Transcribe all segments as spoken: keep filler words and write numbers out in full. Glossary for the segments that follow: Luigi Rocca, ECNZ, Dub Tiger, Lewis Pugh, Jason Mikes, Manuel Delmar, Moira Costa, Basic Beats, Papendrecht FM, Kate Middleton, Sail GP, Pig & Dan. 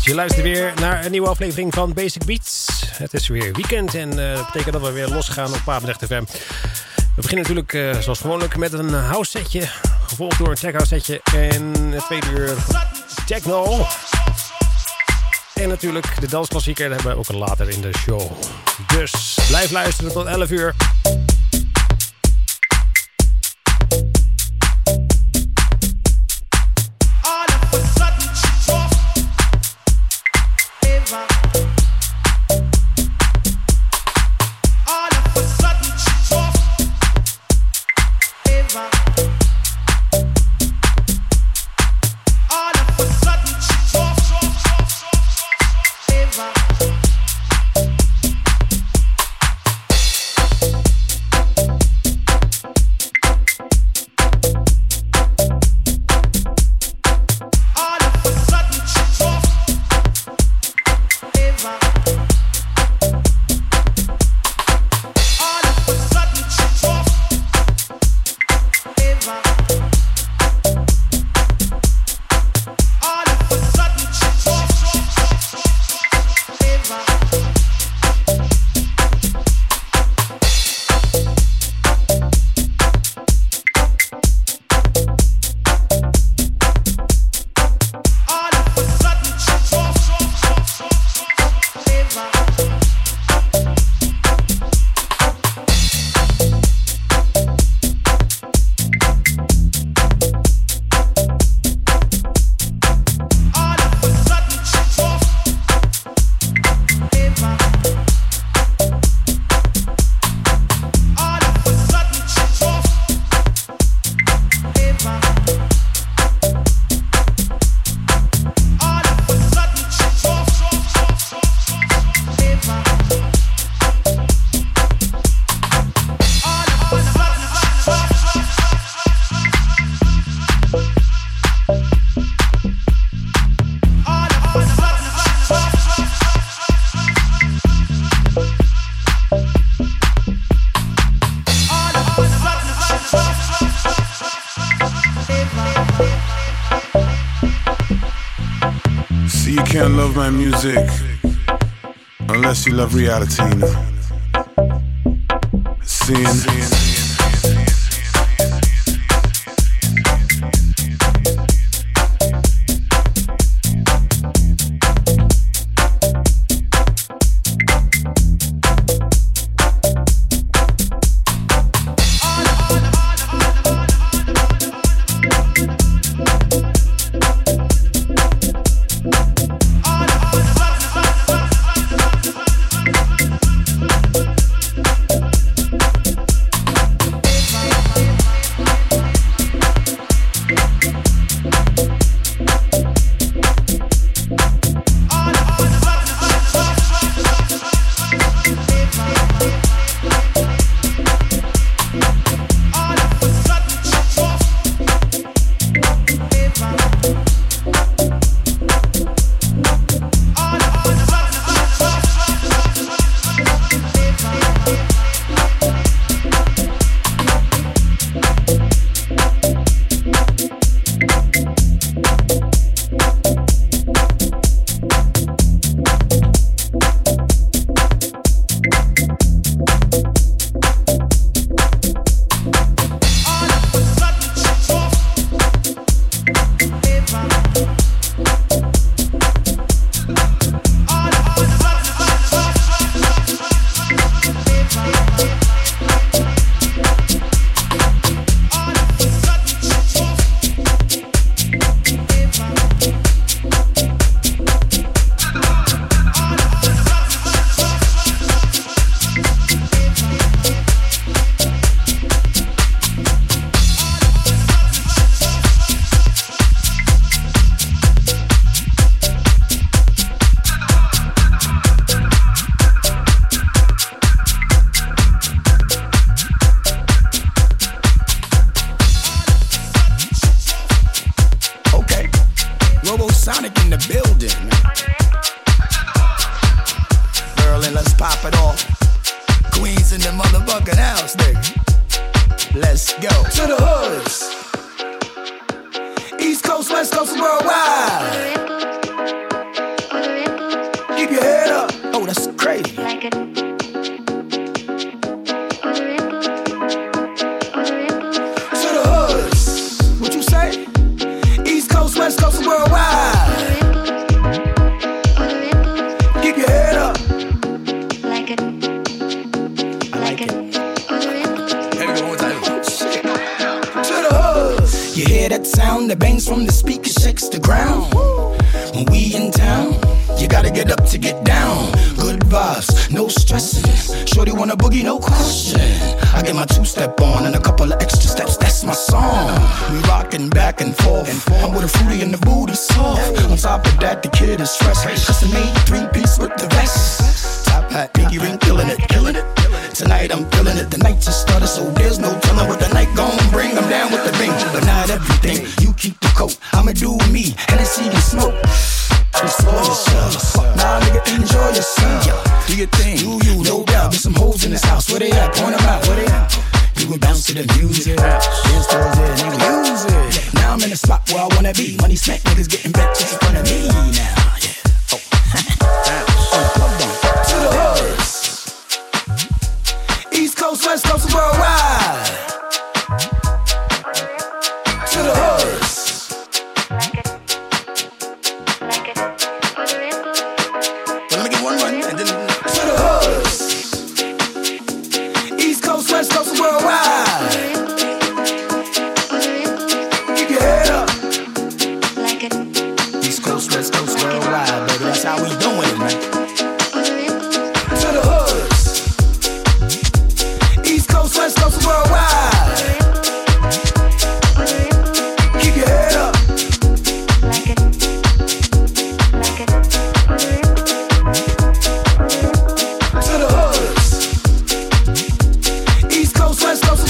Je luistert weer naar een nieuwe aflevering van Basic Beats. Het is weer weekend en uh, dat betekent dat we weer losgaan op Papendrecht F M. We beginnen natuurlijk uh, zoals gewoonlijk met een house setje, gevolgd door een tech house setje en het tweede uur techno. En natuurlijk de dansklassieker, dat hebben we ook later in de show. Dus blijf luisteren tot elf uur. Love my music unless you love reality. Seeing canal stick. Let's go to the hoods. East Coast, West Coast, worldwide. Keep your head up. Oh, that's crazy. To the hoods. What you say? East Coast, West Coast, worldwide. That sound that bangs from the speaker shakes the ground. When we in town, you gotta get up to get down. Good vibes, no stressing. Shorty wanna boogie, no question. I get my two-step on and a couple of extra steps, that's my song. We rockin' back and forth. I'm with a fruity and the booty soft. On top of that, the kid is fresh. Just a made three-piece with the vest. Top hat, pinky ring, killin' it, killin' it. Tonight I'm feeling it, the night just started, so there's no telling what the night gon' bring. I'm down with the ring, but not everything. You keep the coat, I'ma do me, and I see you smoke. Explore yourself, nah nigga, enjoy yourself. Do your thing, do you, no doubt. There's some hoes in this house, where they at, point them out, where they at? You can bounce to the music, dance towards it, nigga, use it. Now I'm in the spot where I wanna be. Money smack, niggas getting back just in front of me now. West Coast worldwide. To the hoods. Well, let me get one run and then to the hoods. East Coast, West Coast worldwide. Keep your head up. East Coast, West Coast worldwide, baby. That's how we doing it, man. West Coast worldwide. Keep your head up. To the hoods. East Coast, West Coast.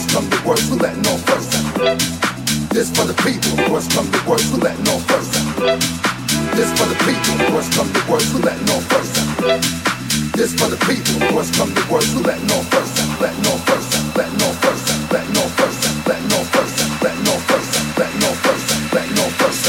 worst come to worst, we letting on first. This for the people, worst come to worst, we letting on first. This for the people, worst come to worst, we letting on first. This for the people, worst come to worst, we letting on first. Letting on first, letting on first, letting on first, letting on first, letting on first, letting on first, letting on first.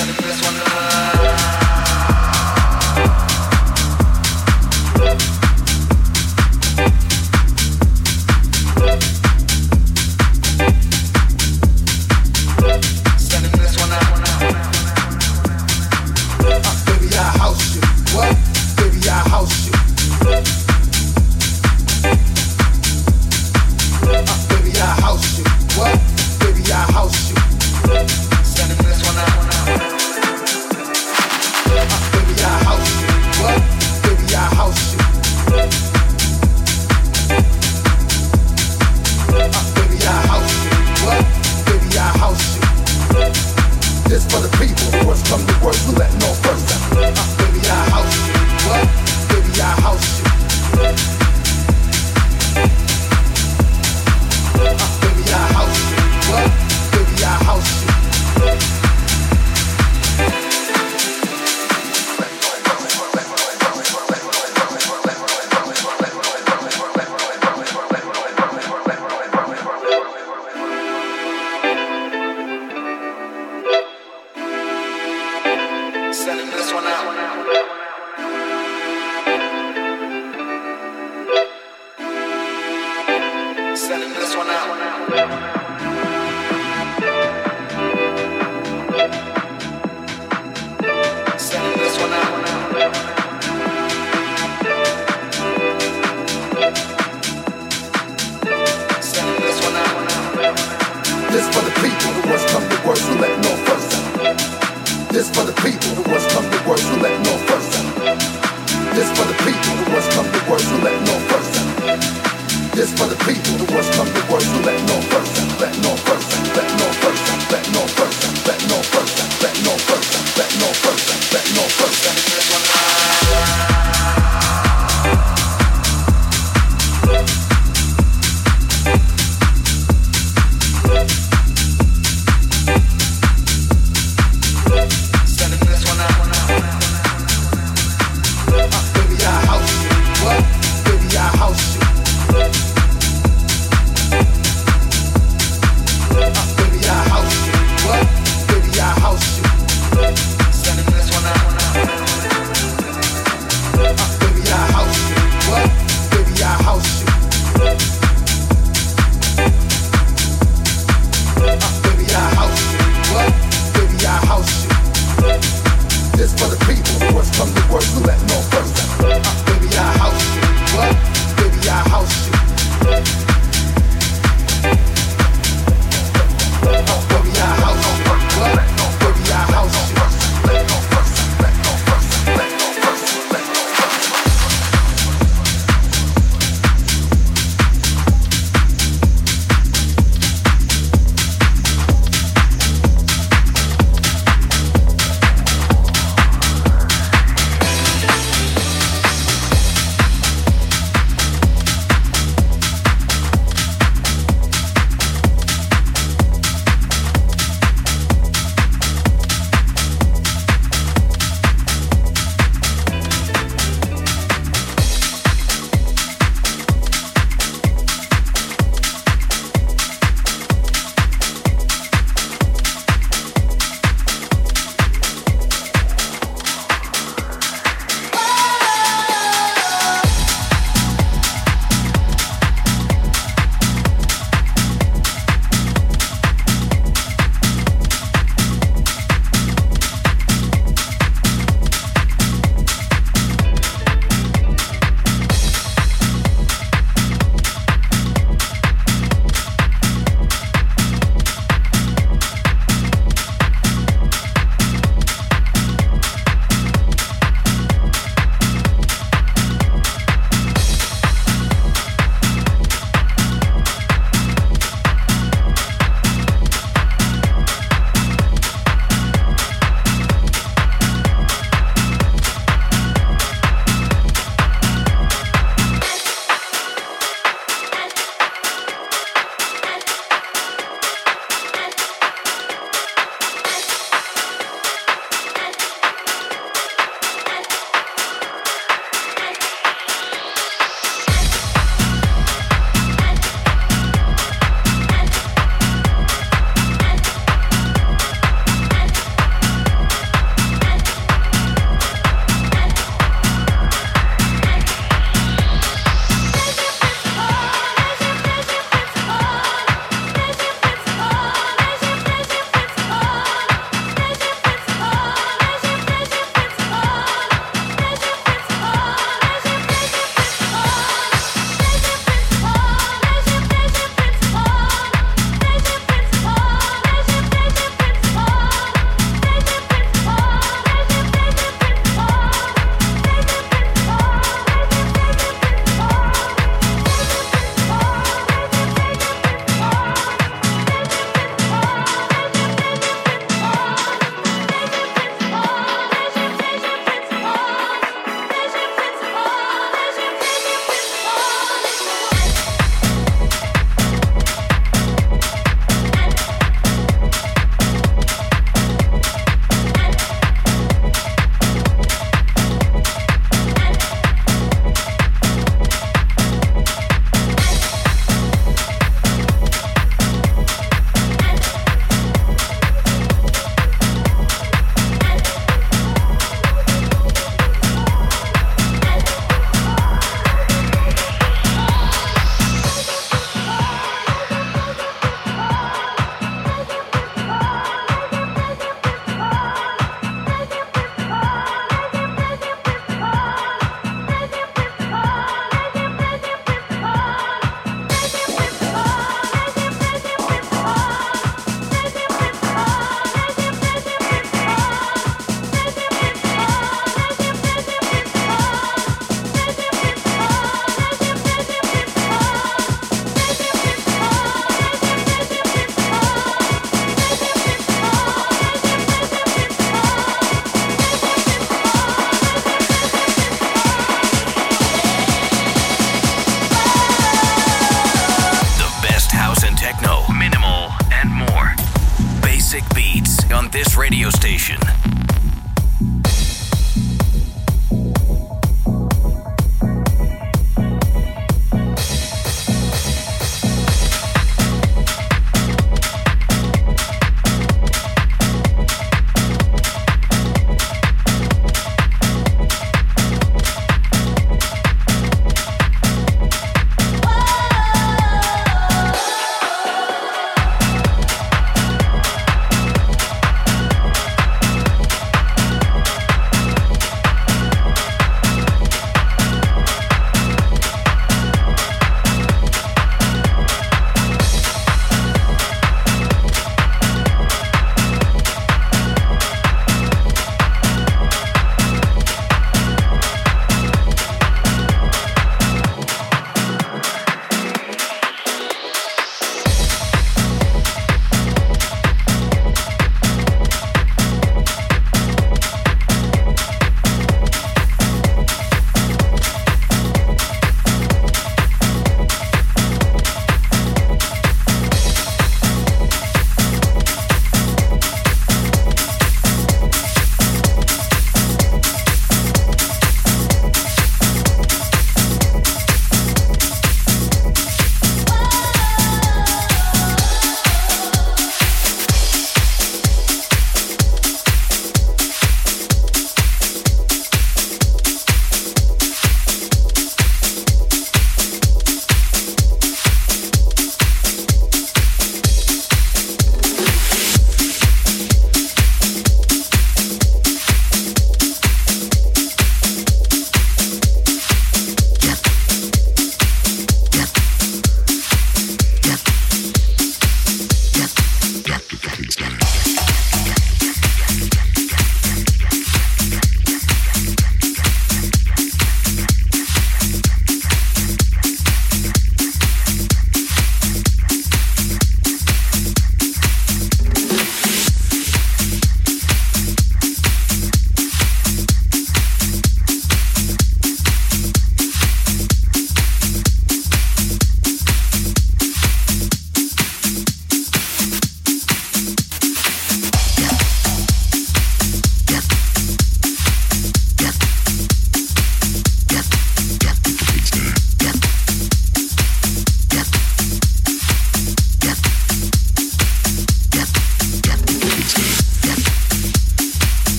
station.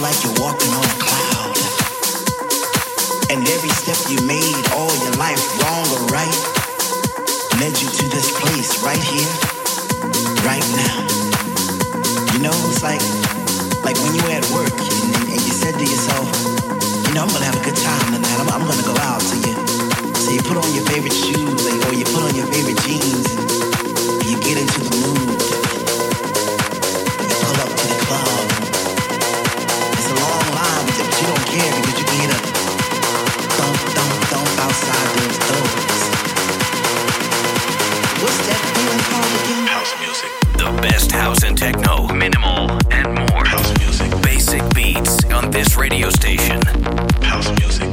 like you're walking on a cloud. And every step you made all your life, wrong or right, led you to this place right here, right now. You know, it's like like when you were at work and, and, and you said to yourself, you know, I'm going to have a good time tonight. I'm, I'm going to go out. So you, so you put on your favorite shoes like, or you put on your favorite jeans and you get into the mood. You pull up to the club. It's a long line, but you don't care because you can hear the thump, thump, thump outside those doors. What's that feeling called again? House music. The best house and techno, minimal and more. House music. Basic Beats on this radio station. House music.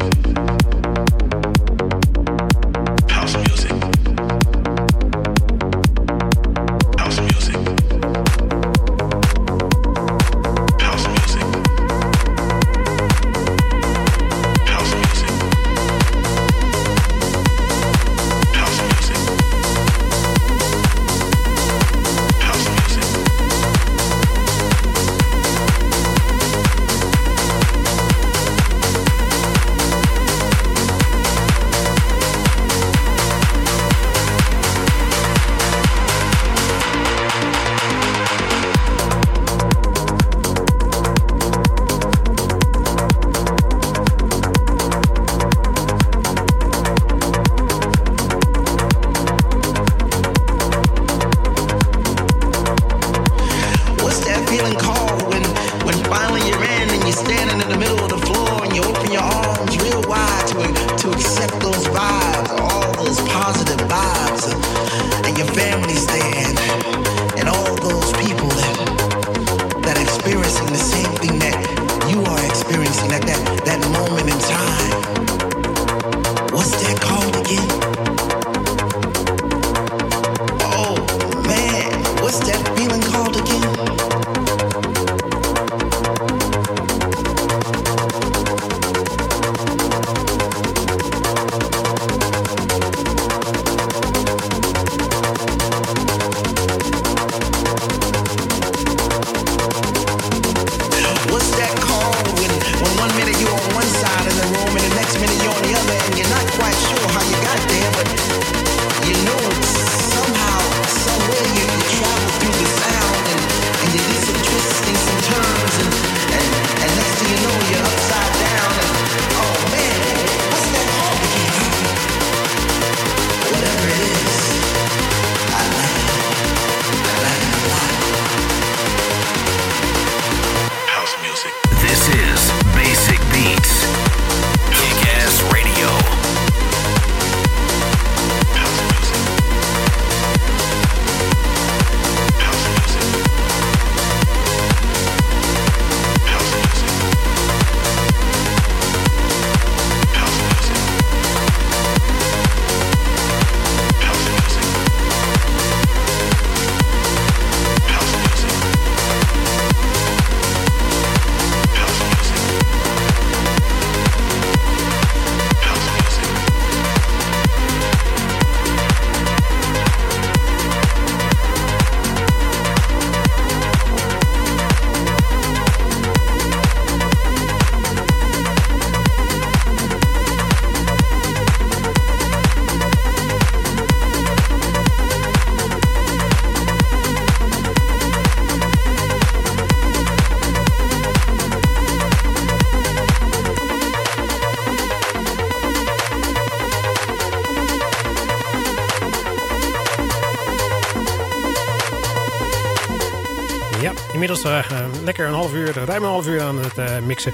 Inmiddels uh, lekker een half uur, ruim een half uur aan het uh, mixen.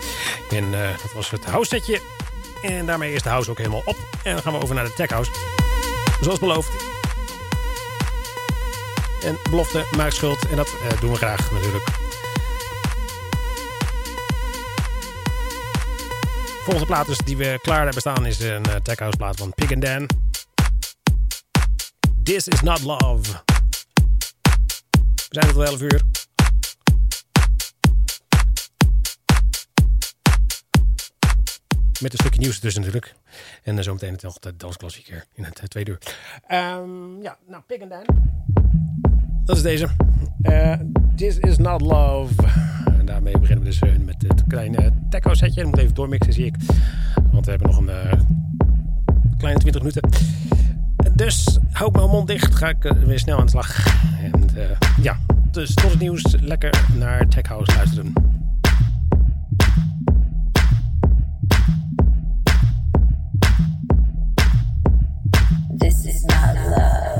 En uh, dat was het house setje. En daarmee is de house ook helemaal op. En dan gaan we over naar de tech house. Zoals beloofd. En belofte maakt schuld. En dat uh, doen we graag natuurlijk. De volgende plaat dus die we klaar hebben staan is een uh, tech house plaat van Pig and Dan. This is not love. We zijn tot elf uur. Met een stukje nieuws dus natuurlijk. En dan zometeen nog de dansklassieker in het tweede uur. Um, ja, nou, Pig and Dan. Dat is deze. Uh, This is not love. daarmee beginnen we dus uh, met het kleine techno setje. Ik moet even doormixen, zie ik. Want we hebben nog een uh, kleine twintig minuten. Dus houd mijn mond dicht, ga ik uh, weer snel aan de slag. En uh, ja, dus tot het nieuws. Lekker naar Tech House luisteren. This is not love. Love.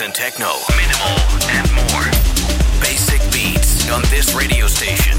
house and techno, minimal and more. Basic Beats on this radio station.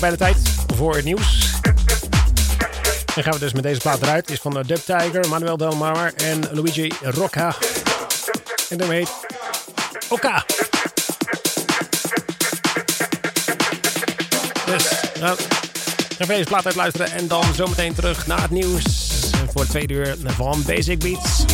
Bij de tijd voor het nieuws. En gaan we dus met deze plaat eruit. Is van Dub Tiger, Manuel Delmar en Luigi Rocca. En daarmee heet Oka. Dus nou, gaan we deze plaat uitluisteren en dan zometeen terug naar het nieuws. En voor het tweede uur van Basic Beats.